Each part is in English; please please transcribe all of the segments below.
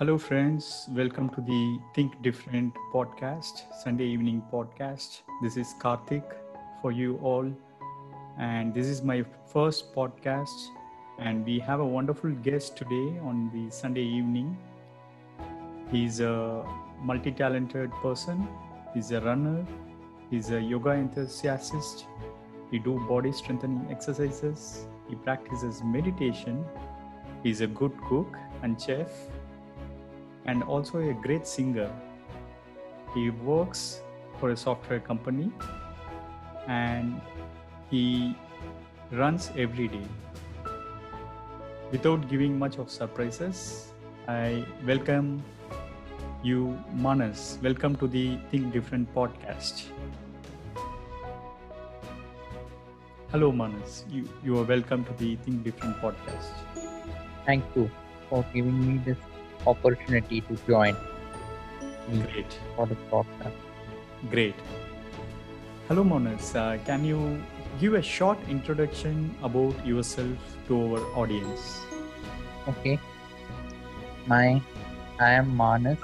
Hello friends, welcome to the Think Different podcast, Sunday evening podcast. This is Karthik for you all, and this is my first podcast, and we have a wonderful guest today on the Sunday evening. He's a multi-talented person, he's a runner, he's a yoga enthusiast, he does body strengthening exercises, he practices meditation, he's a good cook and chef, and also a great singer. He works for a software company and he runs every day. Without giving much of surprises, I welcome you, Manas. Welcome to the Think Different podcast. Hello Manas, you are welcome to the Think Different podcast. Thank you for giving me this opportunity to join. Great. For the podcast. Great. Hello Manas, can you give a short introduction about yourself to our audience? Okay. I am Manas.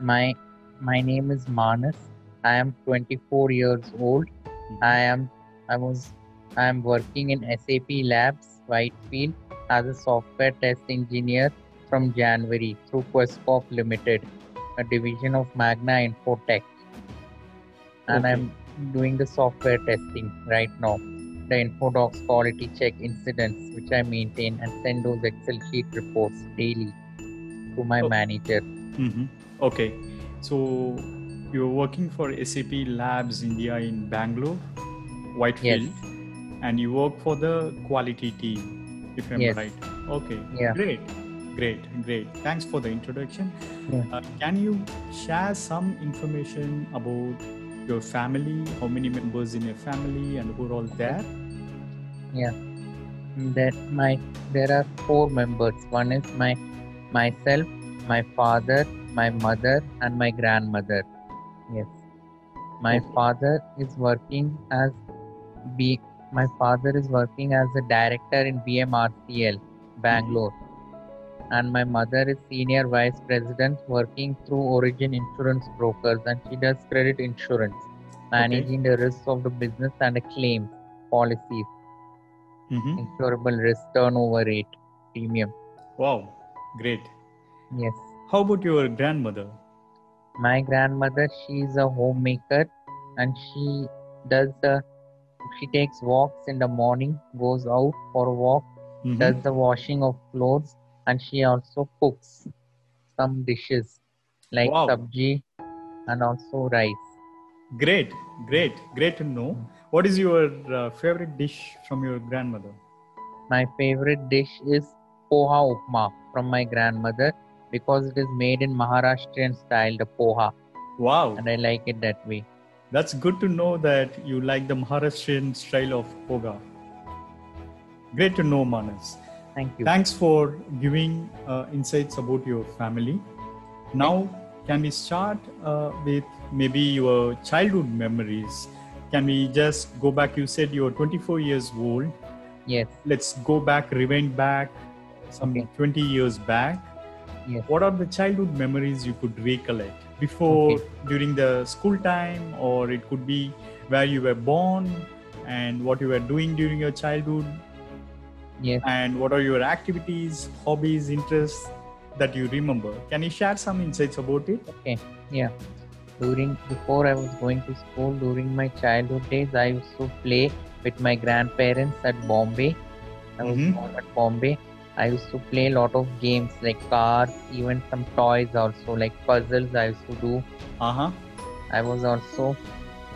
My name is Manas. I am 24 years old. Mm-hmm. I am working in SAP Labs, Whitefield, as a software test engineer from January through QuestCop Limited, a division of Magna InfoTech. And okay. I'm doing the software testing right now. The InfoDocs quality check incidents, which I maintain and send those Excel sheet reports daily to my manager. Mm-hmm. Okay. So you're working for SAP Labs India in Bangalore, Whitefield, yes. And you work for the quality team, if I'm yes. right. Okay. Yeah. Great. Great. Thanks for the introduction. Yeah. Can you share some information about your family? How many members in your family and who are all there? Yeah, there are four members. One is myself, my father, my mother, and my grandmother. Yes, my father is working as a director in BMRCL, Bangalore. Mm-hmm. And my mother is Senior Vice President working through Origin Insurance Brokers, and she does credit insurance, managing the risks of the business and the claim policies, mm-hmm. insurable risk, turnover rate, premium. Wow, great. Yes. How about your grandmother? My grandmother, she is a homemaker, and she takes walks in the morning, goes out for a walk, mm-hmm. does the washing of clothes, and she also cooks some dishes like wow. sabji and also rice. Great to know. What is your favorite dish from your grandmother? My favorite dish is poha upma from my grandmother because it is made in Maharashtrian style, the poha. Wow. And I like it that way. That's good to know that you like the Maharashtrian style of poha. Great to know, Manas. Thank you. Thanks for giving insights about your family. Now, can we start with maybe your childhood memories? Can we just go back? You said you were 24 years old. Yes. Let's go back, rewind back some 20 years back. Yes. What are the childhood memories you could recollect before, during the school time, or it could be where you were born and what you were doing during your childhood? Yes. And what are your activities, hobbies, interests that you remember? Can you share some insights about it? Okay. Yeah. Before I was going to school, during my childhood days, I used to play with my grandparents at Bombay. I was mm-hmm. born at Bombay. I used to play a lot of games like cars, even some toys also, like puzzles I used to do. Uh-huh. I was also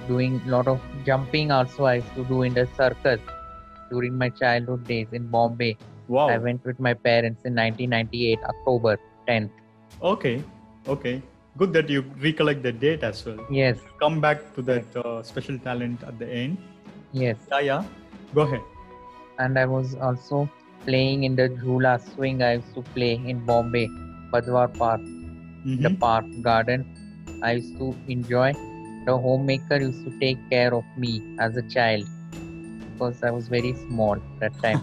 doing a lot of jumping also I used to do in the circus. During my childhood days in Bombay. Wow. I went with my parents in 1998, October 10th. Okay. Good that you recollect the date as well. Yes. Come back to that special talent at the end. Yes. Yeah. Go ahead. And I was also playing in the Jhula swing I used to play in Bombay, Badwar Park, mm-hmm. the park garden. I used to enjoy. The homemaker used to take care of me as a child. Because I was very small that time.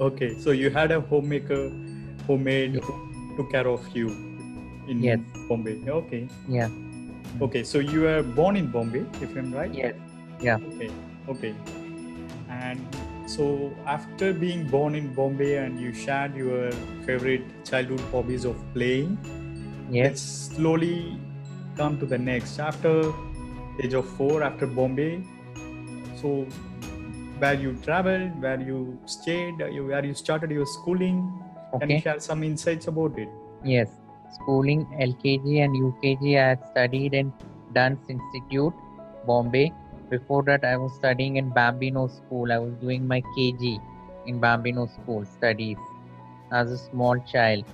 Okay, so you had a homemaker who took care of you. in yes. Bombay. Okay. Yeah. Okay. So you were born in Bombay, if I'm right? Yes. Yeah. Okay. Okay. And so after being born in Bombay, and you shared your favorite childhood hobbies of playing, yes. Let's slowly come to the next. After age of 4, after Bombay, so where you traveled, where you stayed, where you started your schooling. Okay. Can you share some insights about it? Yes. Schooling LKG and UKG I had studied in Dance Institute, Bombay. Before that I was studying in Bambino School. I was doing my KG in Bambino School studies as a small child.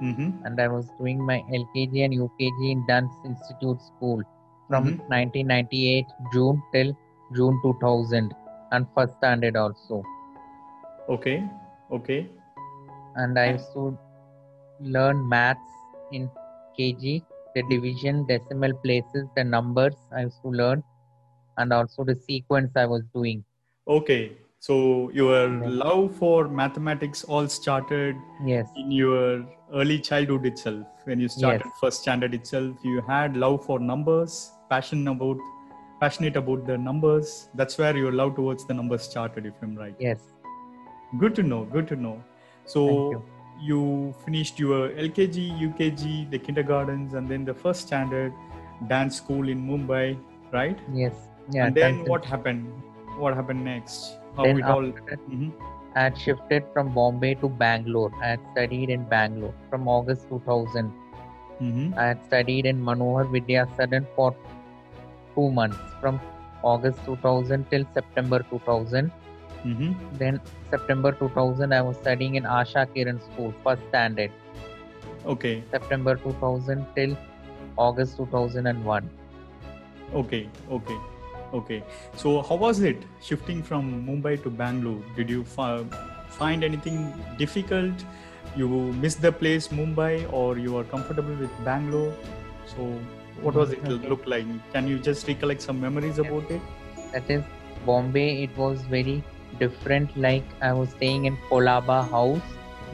Mm-hmm. And I was doing my LKG and UKG in Dance Institute School from 1998 June till June 2000 and first standard also. Okay, okay. And I used to learn maths in KG, the division, decimal places, the numbers I used to learn, and also the sequence I was doing. Okay, so your love for mathematics all started yes. in your early childhood itself. When you started yes. first standard itself, you had love for numbers, passionate about the numbers. That's where your love towards the numbers started, if I'm right. Yes. Good to know, good to know. So you finished your LKG, UKG, the kindergartens, and then the first standard dance school in Mumbai, right? Yes. Yeah. And then what happened? What happened next? How it all? Mm-hmm. I had shifted from Bombay to Bangalore. I had studied in Bangalore from August 2000. Mm-hmm. I had studied in Manohar Vidya Sadhan for 2 months from August 2000 till September 2000. Mm-hmm. Then September 2000, I was studying in Asha Kiran School, first standard. Okay. September 2000 till August 2001. Okay, okay, okay. So how was it shifting from Mumbai to Bangalore? Did you find anything difficult? You missed the place Mumbai, or you are comfortable with Bangalore? So what was it look like? Can you just recollect some memories about it? That is, Bombay, it was very different. Like I was staying in Kolaba house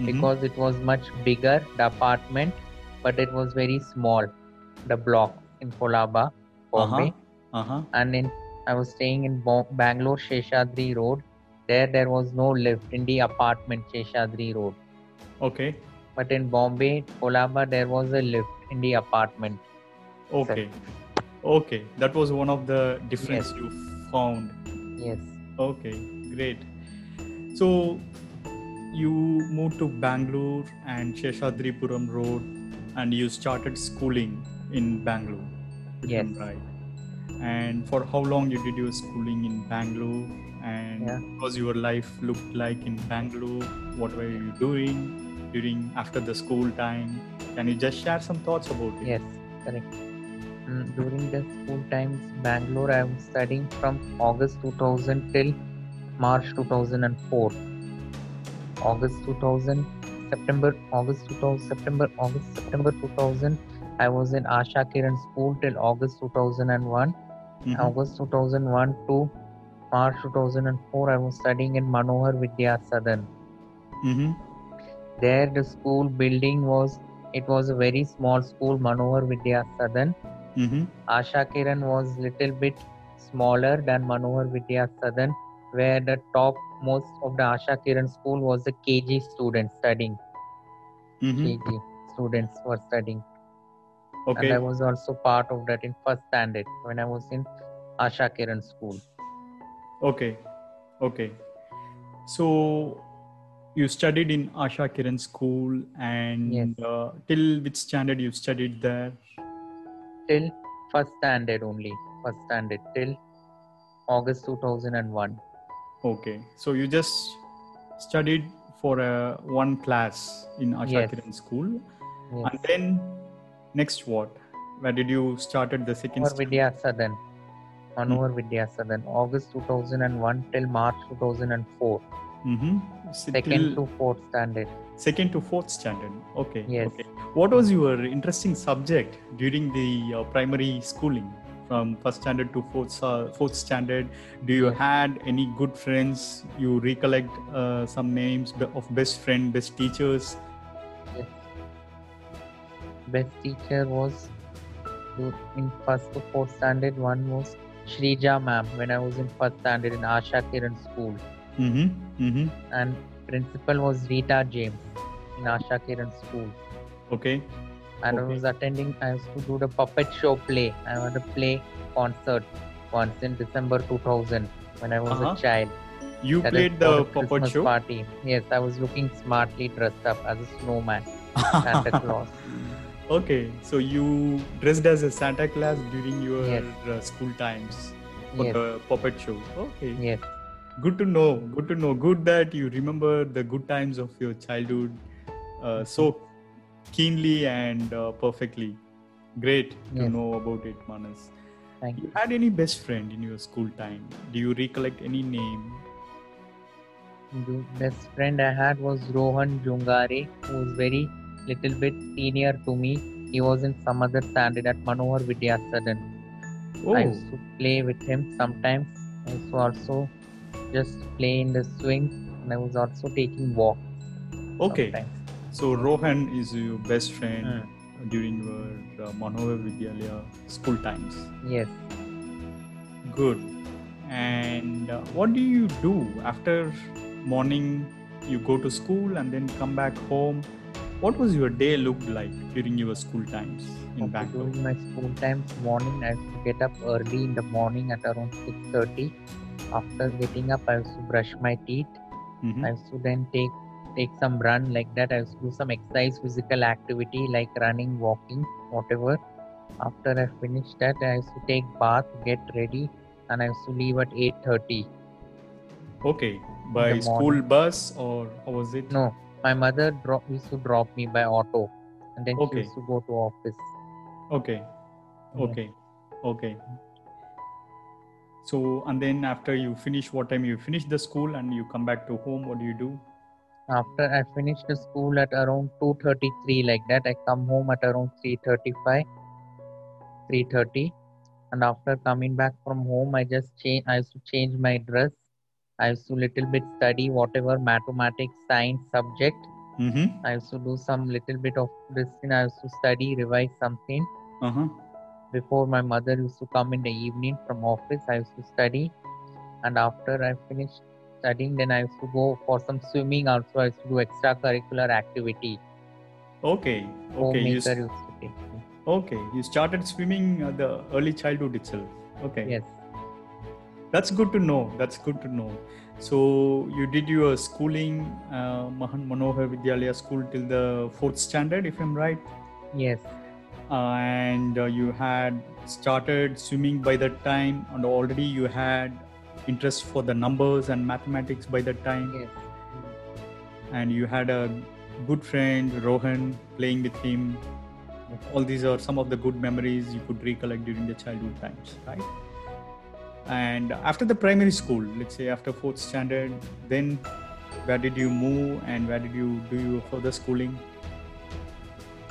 because it was much bigger, the apartment, but it was very small, the block in Kolaba, Bombay. And I was staying in Bangalore, Sheshadri Road. There was no lift in the apartment, Sheshadri Road. Okay. But in Bombay, Kolaba, there was a lift in the apartment. Okay. So, okay. That was one of the differences yes. you found. Yes. Okay. Great. So you moved to Bangalore and Sheshadripuram Road, and you started schooling in Bangalore. Yes. Right. And for how long you did your schooling in Bangalore, and what was your life looked like in Bangalore? What were you doing during after the school time? Can you just share some thoughts about it? Yes, correct. During the school times, Bangalore, I was studying from August 2000 till March 2004. September 2000. I was in Asha Kiran School till August 2001. August 2001 to March 2004, I was studying in Manohar Vidya Sadhan. There, the school building was a very small school, Manohar Vidya Sadhan. Asha Kiran was little bit smaller than Manohar Vidya Sadhan, where the top most of the Asha Kiran School was the KG students studying. KG students were studying. Okay. And I was also part of that in first standard when I was in Asha Kiran School. Okay, okay. So you studied in Asha Kiran School, and till which standard you studied there? Till first standard only. First standard till August 2001. Okay. So you just studied for one class in Asha Kiran School, and then. Next what? Where did you started the second? Manohar Vidya Sadhan. Manohar Vidya Sadhan. August 2001 till March 2004. Second to fourth standard. Second to fourth standard. Okay. Yes. Okay. What was your interesting subject during the primary schooling from first standard to fourth standard? Do you had any good friends? You recollect some names of best friend, best teachers? best teacher was in first to fourth standard. One was Shrija ma'am when I was in first standard in Asha Kiran school. Mm-hmm. Mm-hmm. And principal was Rita James in Asha Kiran school. Okay. And okay. I used to do the puppet show play. I had a play concert once in December 2000 when I was a child. You that played the puppet show? Party. Yes, I was looking smartly dressed up as a snowman, Santa Claus. Okay, so you dressed as a Santa Claus during your school times for the puppet show. Okay. Yes. Good to know. Good to know. Good that you remember the good times of your childhood so keenly and perfectly. Great to know about it, Manas. Thank you. You had any best friend in your school time? Do you recollect any name? The best friend I had was Rohan Jungare, who was very little bit senior to me. He was in some other standard at Manohar Vidya Sadhan. Oh. I used to play with him sometimes. I used to also just play in the swings, and I was also taking walks. Okay, so Rohan is your best friend during your Manohar Vidyalaya school times. Yes. Good. And what do you do after morning? You go to school and then come back home. What was your day looked like during your school times in Bangalore? During my school times, morning I used to get up early in the morning at around 6:30. After getting up, I used to brush my teeth. Mm-hmm. I used to then take some run like that. I used to do some exercise, physical activity like running, walking, whatever. After I finished that, I used to take bath, get ready, and I used to leave at 8:30. Okay, by school bus or how was it? No, my mother used to drop me by auto, and then she used to go to office. Okay. So, and then after you finish, what time you finish the school and you come back to home, what do you do? After I finish the school at around 2:33 like that, I come home at around 3:30. And after coming back from home, I used to change my dress. I used to little bit study whatever mathematics, science subject. Mm-hmm. I used to do some little bit of this thing. I used to study, revise something. Uh-huh. Before my mother used to come in the evening from office, I used to study, and after I finished studying, then I used to go for some swimming also. I used to do extracurricular activity. Okay. You started swimming at the early childhood itself. Okay. Yes. That's good to know. So you did your schooling, Manohar Vidyalaya school till the fourth standard, if I'm right. Yes. And you had started swimming by that time, and already you had interest for the numbers and mathematics by that time. Yes. And you had a good friend, Rohan, playing with him. All these are some of the good memories you could recollect during the childhood times, right? And after the primary school, let's say after fourth standard, then where did you move and where did you do your further schooling?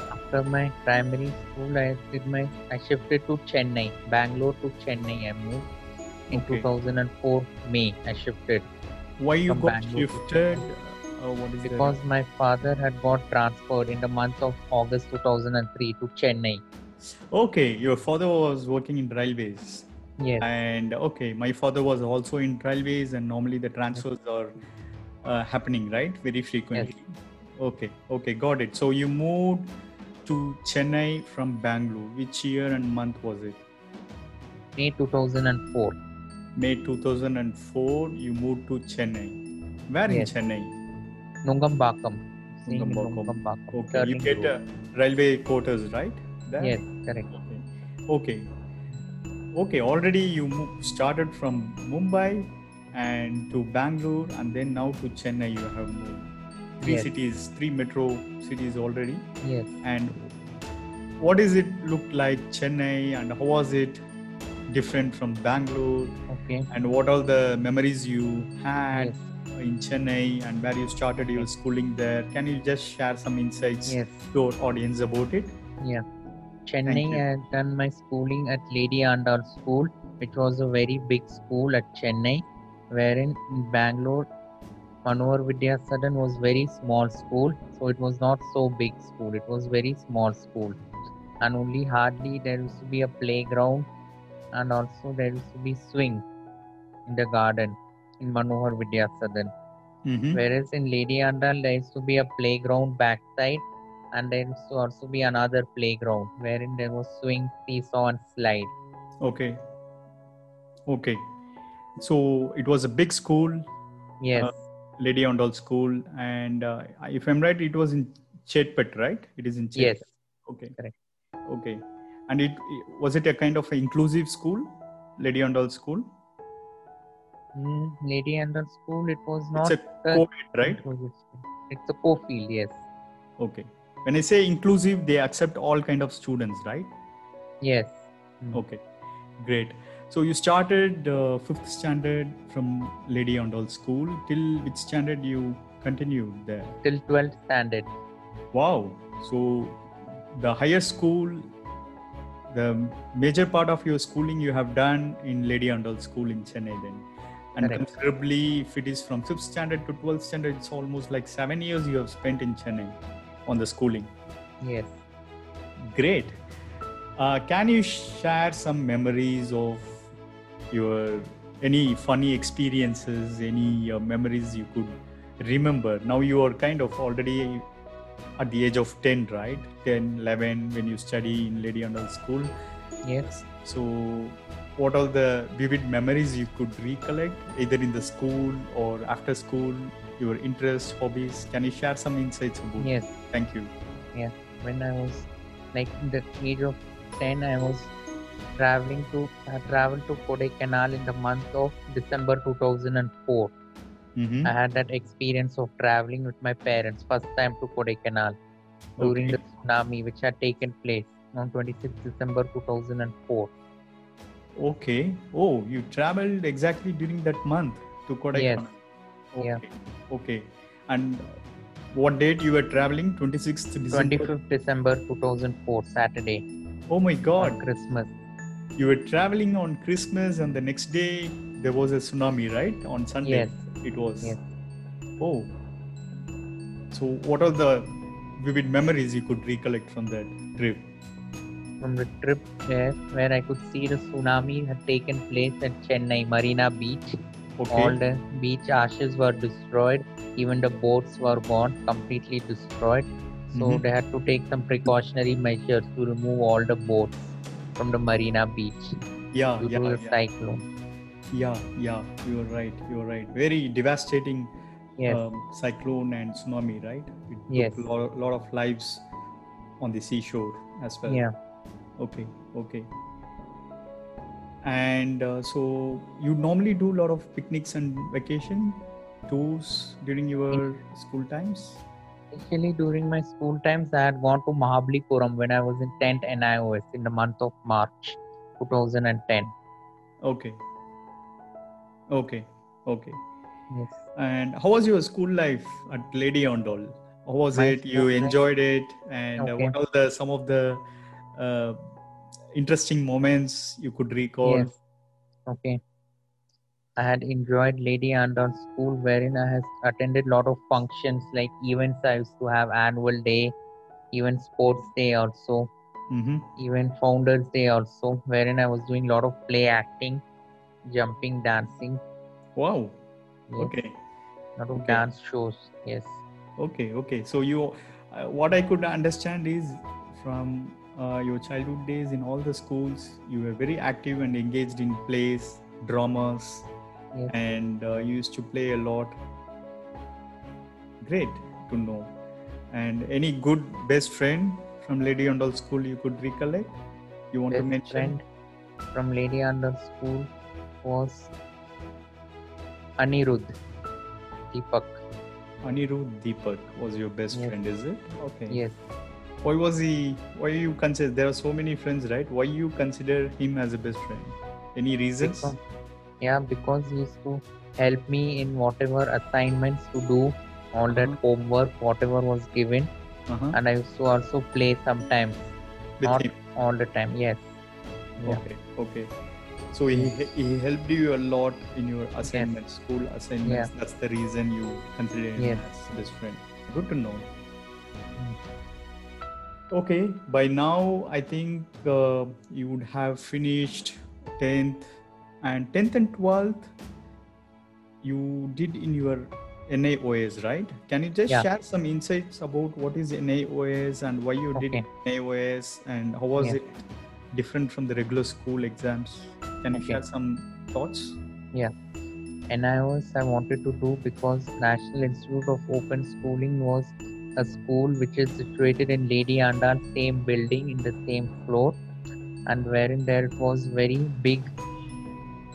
After my primary school, I shifted to Chennai, Bangalore to Chennai. I moved in 2004 May. I shifted. Why you got shifted? Because my father had got transferred in the month of August 2003 to Chennai. Okay, your father was working in railways. Yes. And my father was also in railways, and normally the transfers are happening, right? Very frequently. Yes. Okay, got it. So you moved to Chennai from Bangalore. Which year and month was it? May 2004. May 2004, you moved to Chennai. Where in Chennai? Nungambakkam. Okay, you get railway quarters, right? There? Yes, correct. Okay, already you started from Mumbai and to Bangalore, and then now to Chennai you have moved. Three metro cities already. Yes. And what does it look like, Chennai, and how was it different from Bangalore? Okay. And what all the memories you had in Chennai, and where you started your schooling there? Can you just share some insights to our audience about it? Yeah. Chennai, I had done my schooling at Lady Andal School, which was a very big school at Chennai, wherein in Bangalore, Manohar Vidya Sadhan was very small school, so it was not so big school. It was very small school. and only hardly there used to be a playground, and also there used to be swing in the garden in Manohar Vidya Sadhan. Mm-hmm. Whereas in Lady Andal there used to be a playground backside, and there used to also be another playground wherein there was swing, seesaw and slide. Okay. Okay. So it was a big school. Yes. Lady Andal School, and if I'm right, it was in Chetpet, right? It is in Chetpet. Yes. Okay. Correct. Okay. And it was it a kind of an inclusive school, Lady Andal School? Lady Andal School, it was not. It's a co-ed, right? It's a co-field, yes. Okay. When I say inclusive, they accept all kind of students, right? Yes. Mm. Okay. Great. So you started 5th standard from Lady Andal School. Till which standard you continued there? Till 12th standard. Wow. So the higher school, the major part of your schooling you have done in Lady Andal School in Chennai then. And correct. Considerably, if it is from 5th standard to 12th standard, it's almost like 7 years you have spent in Chennai on the schooling. Yes. Great. Can you share some memories of your any funny experiences, any memories you could remember? Now you are kind of already at the age of 10, right? 10, 11 when you study in Lady Andal School. Yes. So what are the vivid memories you could recollect either in the school or after school, your interests, hobbies? Can you share some insights about it? Yes. Thank you. Yeah. When I was like in the age of 10, I was traveled to Kodaikanal in the month of December 2004. Mm-hmm. I had that experience of traveling with my parents first time to Kodaikanal during the tsunami which had taken place on 26th December 2004. Okay. Oh, you traveled exactly during that month to Kodaikanal. Yes. Okay. Yeah. Okay. And what date you were traveling? 26th December? 25th December 2004, Saturday. Oh my God. On Christmas. You were traveling on Christmas and the next day there was a tsunami, right? On Sunday. Yes. It was. Yes. Oh. So what are the vivid memories you could recollect from that trip? From the trip where I could see the tsunami had taken place at Chennai, Marina Beach. Okay. All the beach ashes were destroyed. Even the boats were gone, completely destroyed. So they had to take some precautionary measures to remove all the boats from the Marina Beach. Due to the cyclone. Yeah, you're right. Very devastating cyclone and tsunami, right? It took a lot of lives on the seashore as well. Yeah. Okay. And so you normally do a lot of picnics and vacation tours during your school times? Actually, during my school times, I had gone to Mahabalipuram when I was in 10th NIOS in the month of March 2010. Okay. Yes. And how was your school life at Lady Andal? How was it? You enjoyed it? And what are some of the interesting moments you could recall? Yes. Okay. I had enjoyed Lady Andal School wherein I had attended a lot of functions like events. I used to have annual day, even sports day also, even founders day also, wherein I was doing a lot of play acting, jumping, dancing. Wow. Yes. Okay. A lot of dance shows. Yes. Okay. So you, what I could understand is from your childhood days in all the schools, you were very active and engaged in plays, dramas, and you used to play a lot. Great to know. And any good best friend from Lady Andal School you could recollect? You want to mention? Friend from Lady Andal School was Anirudh Deepak. Anirudh Deepak was your best friend, is it? Okay. Yes. Why you consider, there are so many friends, right? Why you consider him as a best friend? Any reasons? Because he used to help me in whatever assignments to do, all that homework, whatever was given. And I used to also play sometimes. With not him? All the time, yes. Yeah. Okay. So he helped you a lot in your assignments, school assignments. Yeah. That's the reason you consider him as best friend. Good to know. Okay, by now I think you would have finished 10th and 12th you did in your NIOS, right? Can you just share some insights about what is NIOS and why you did NIOS and how was it different from the regular school exams? Can you share some thoughts? Yeah, NIOS I wanted to do because National Institute of Open Schooling was a school which is situated in Lady Andal, same building in the same floor, and wherein there was very big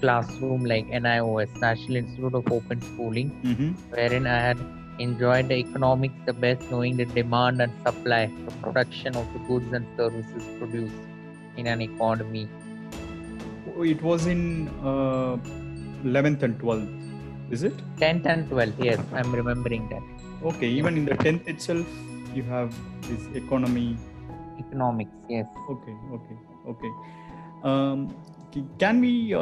classroom like NIOS, National Institute of Open Schooling, wherein I had enjoyed the economics the best, knowing the demand and supply, the production of the goods and services produced in an economy. It was in 11th and 12th, is it? 10th and 12th, yes, I'm remembering that. Okay, even in the 10th itself, you have this economy. Economics, yes. Okay. Can we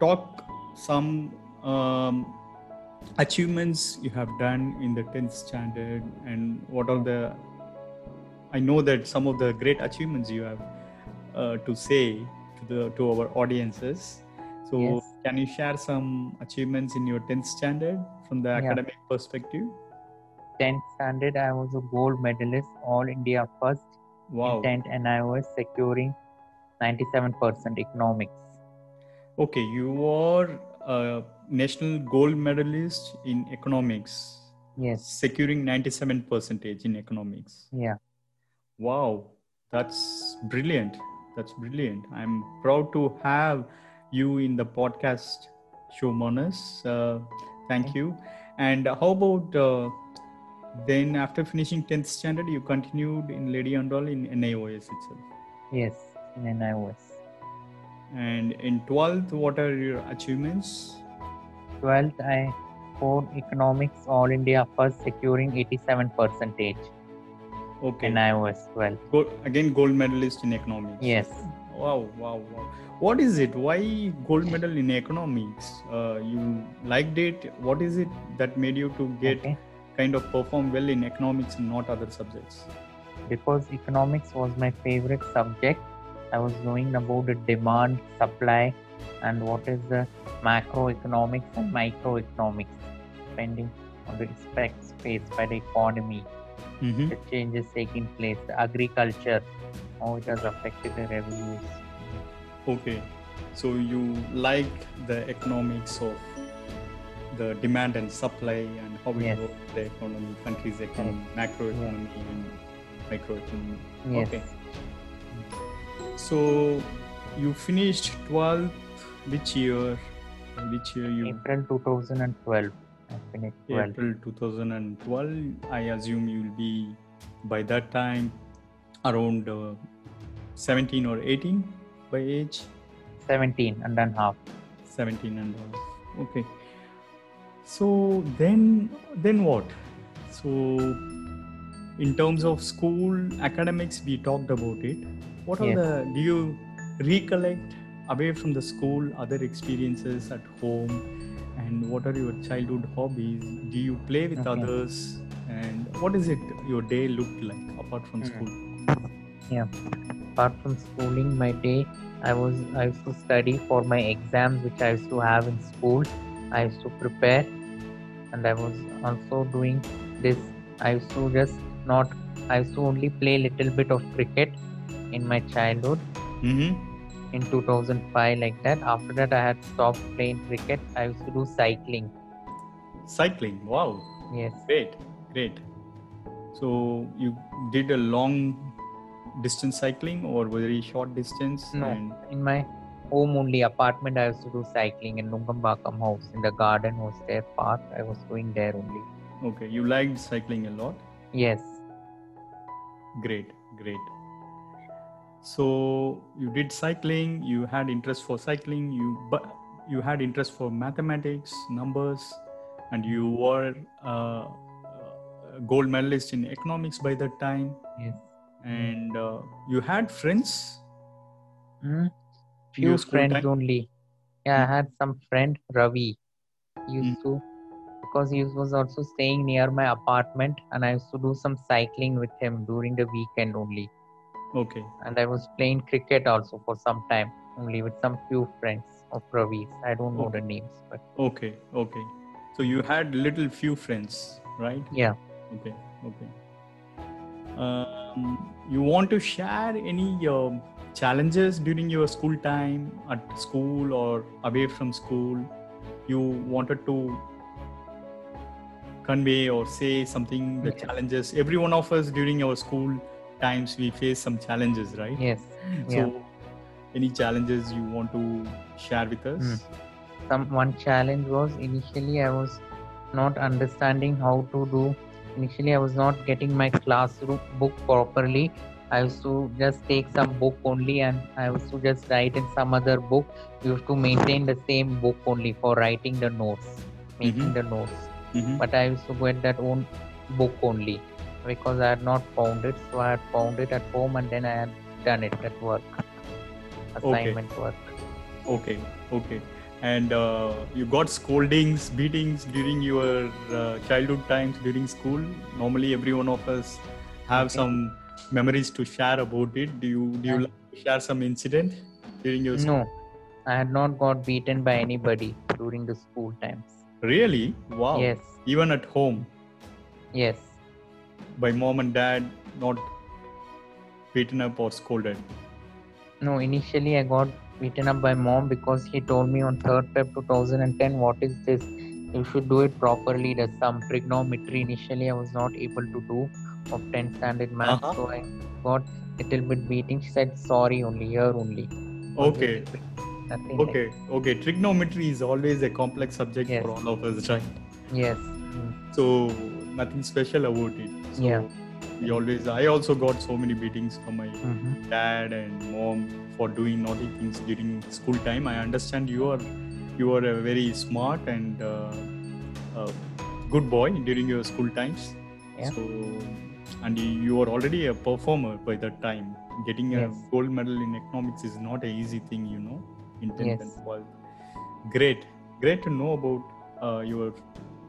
talk some achievements you have done in the 10th standard and what are the, I know that some of the great achievements you have to say to our audiences. So can you share some achievements in your 10th standard from the academic perspective? 10th standard, I was a gold medalist, all India first in 10th NIOS, securing 97% economics. Okay, you are a national gold medalist in economics. Yes. Securing 97% in economics. Yeah. Wow, that's brilliant. That's brilliant. I'm proud to have you in the podcast show, Manas. Thank you. And how about... then after finishing 10th standard, you continued in Lady Andal in NIOS itself. Yes, in NIOS. And in 12th, what are your achievements? 12th, I scored economics all India first, securing 87%. Okay. NIOS 12th. Again, gold medalist in economics. Yes. Wow. What is it? Why gold medal in economics? You liked it. What is it that made you to get... kind of perform well in economics and not other subjects? Because economics was my favorite subject. I was knowing about the demand, supply, and what is the macroeconomics and microeconomics, depending on the effects faced by the economy, the changes taking place, the agriculture, how it has affected the revenues. Okay, so you liked the economics of the demand and supply and how we work the economy, country's economy, macroeconomy and microeconomy. Yes. Okay. So you finished 12th which year? Which year you? April 2012. I finished 12th. April 2012. I assume you will be by that time around 17 or 18 by age? 17 and a half. Okay. So then what? So in terms of school academics, we talked about it. What are do you recollect away from the school, other experiences at home, and what are your childhood hobbies? Do you play with others? And what is it your day looked like apart from school? Yeah, apart from schooling, my day, I used to study for my exams, which I used to have in school. I used to prepare, and I was also doing this. I used to only play a little bit of cricket in my childhood in 2005, like that. After that, I had stopped playing cricket. I used to do cycling. Cycling, wow. Yes. Great. So you did a long distance cycling or very short distance? No, in my home only apartment I used to do cycling in Nungambakkam house. In the garden was their park. I was doing there only. Okay, you liked cycling a lot? Yes. Great. So you did cycling, you had interest for cycling, you had interest for mathematics, numbers, and you were a gold medalist in economics by that time. Yes. And you had friends? Few friends only. I had some friend Ravi. He used to because he was also staying near my apartment and I used to do some cycling with him during the weekend only. Okay. And I was playing cricket also for some time, only with some few friends of Ravi's. I don't know the names. But okay, okay. So you had little few friends, right? Yeah. Okay, okay. You want to share any challenges during your school time, at school or away from school? You wanted to convey or say something, the challenges. Every one of us during our school times, we face some challenges, right? Yes. So any challenges you want to share with us? One challenge was initially I was not understanding how to do. Initially I was not getting my classroom book properly. I used to just take some book only and I used to just write in some other book. You used to maintain the same book only for writing the notes, making the notes. But I used to get that own book only because I had not found it. So I had found it at home and then I had done it at work, assignment work. Okay, okay. And you got scoldings, beatings during your childhood times during school. Normally every one of us have some memories to share about it. Do you like to share some incident during your school? No, I had not got beaten by anybody during the school times. Really? Wow. Yes. Even at home? Yes. By mom and dad, not beaten up or scolded? No, initially I got beaten up by mom because he told me on 3rd Feb 2010, what is this? You should do it properly. There's some trigonometry initially I was not able to do of 10th standard math. So I got a little bit beating. She said sorry only, here only. Okay. Okay. Like. Okay. Trigonometry is always a complex subject for all of us, right? Yes. So nothing special about it. So I also got so many beatings from my dad and mom for doing naughty things during school time. I understand you are a very smart and good boy during your school times. Yeah. So, and you were already a performer by that time. Getting a gold medal in economics is not an easy thing, you know, in 10th and 12th. Great. Great to know about your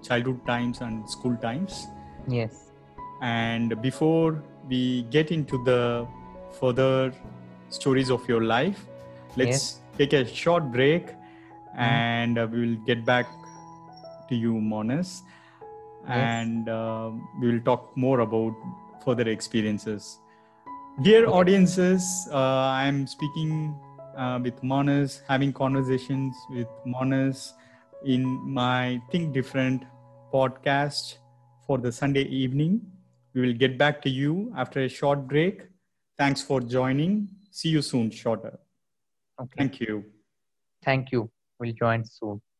childhood times and school times. Yes. And before we get into the further stories of your life, let's take a short break and we will get back to you, Manas. And we will talk more about further experiences. Dear audiences, I am speaking with Manas, having conversations with Manas in my Think Different podcast for the Sunday evening. We will get back to you after a short break. Thanks for joining. See you soon, Shorter. Okay. Thank you. Thank you. We'll join soon.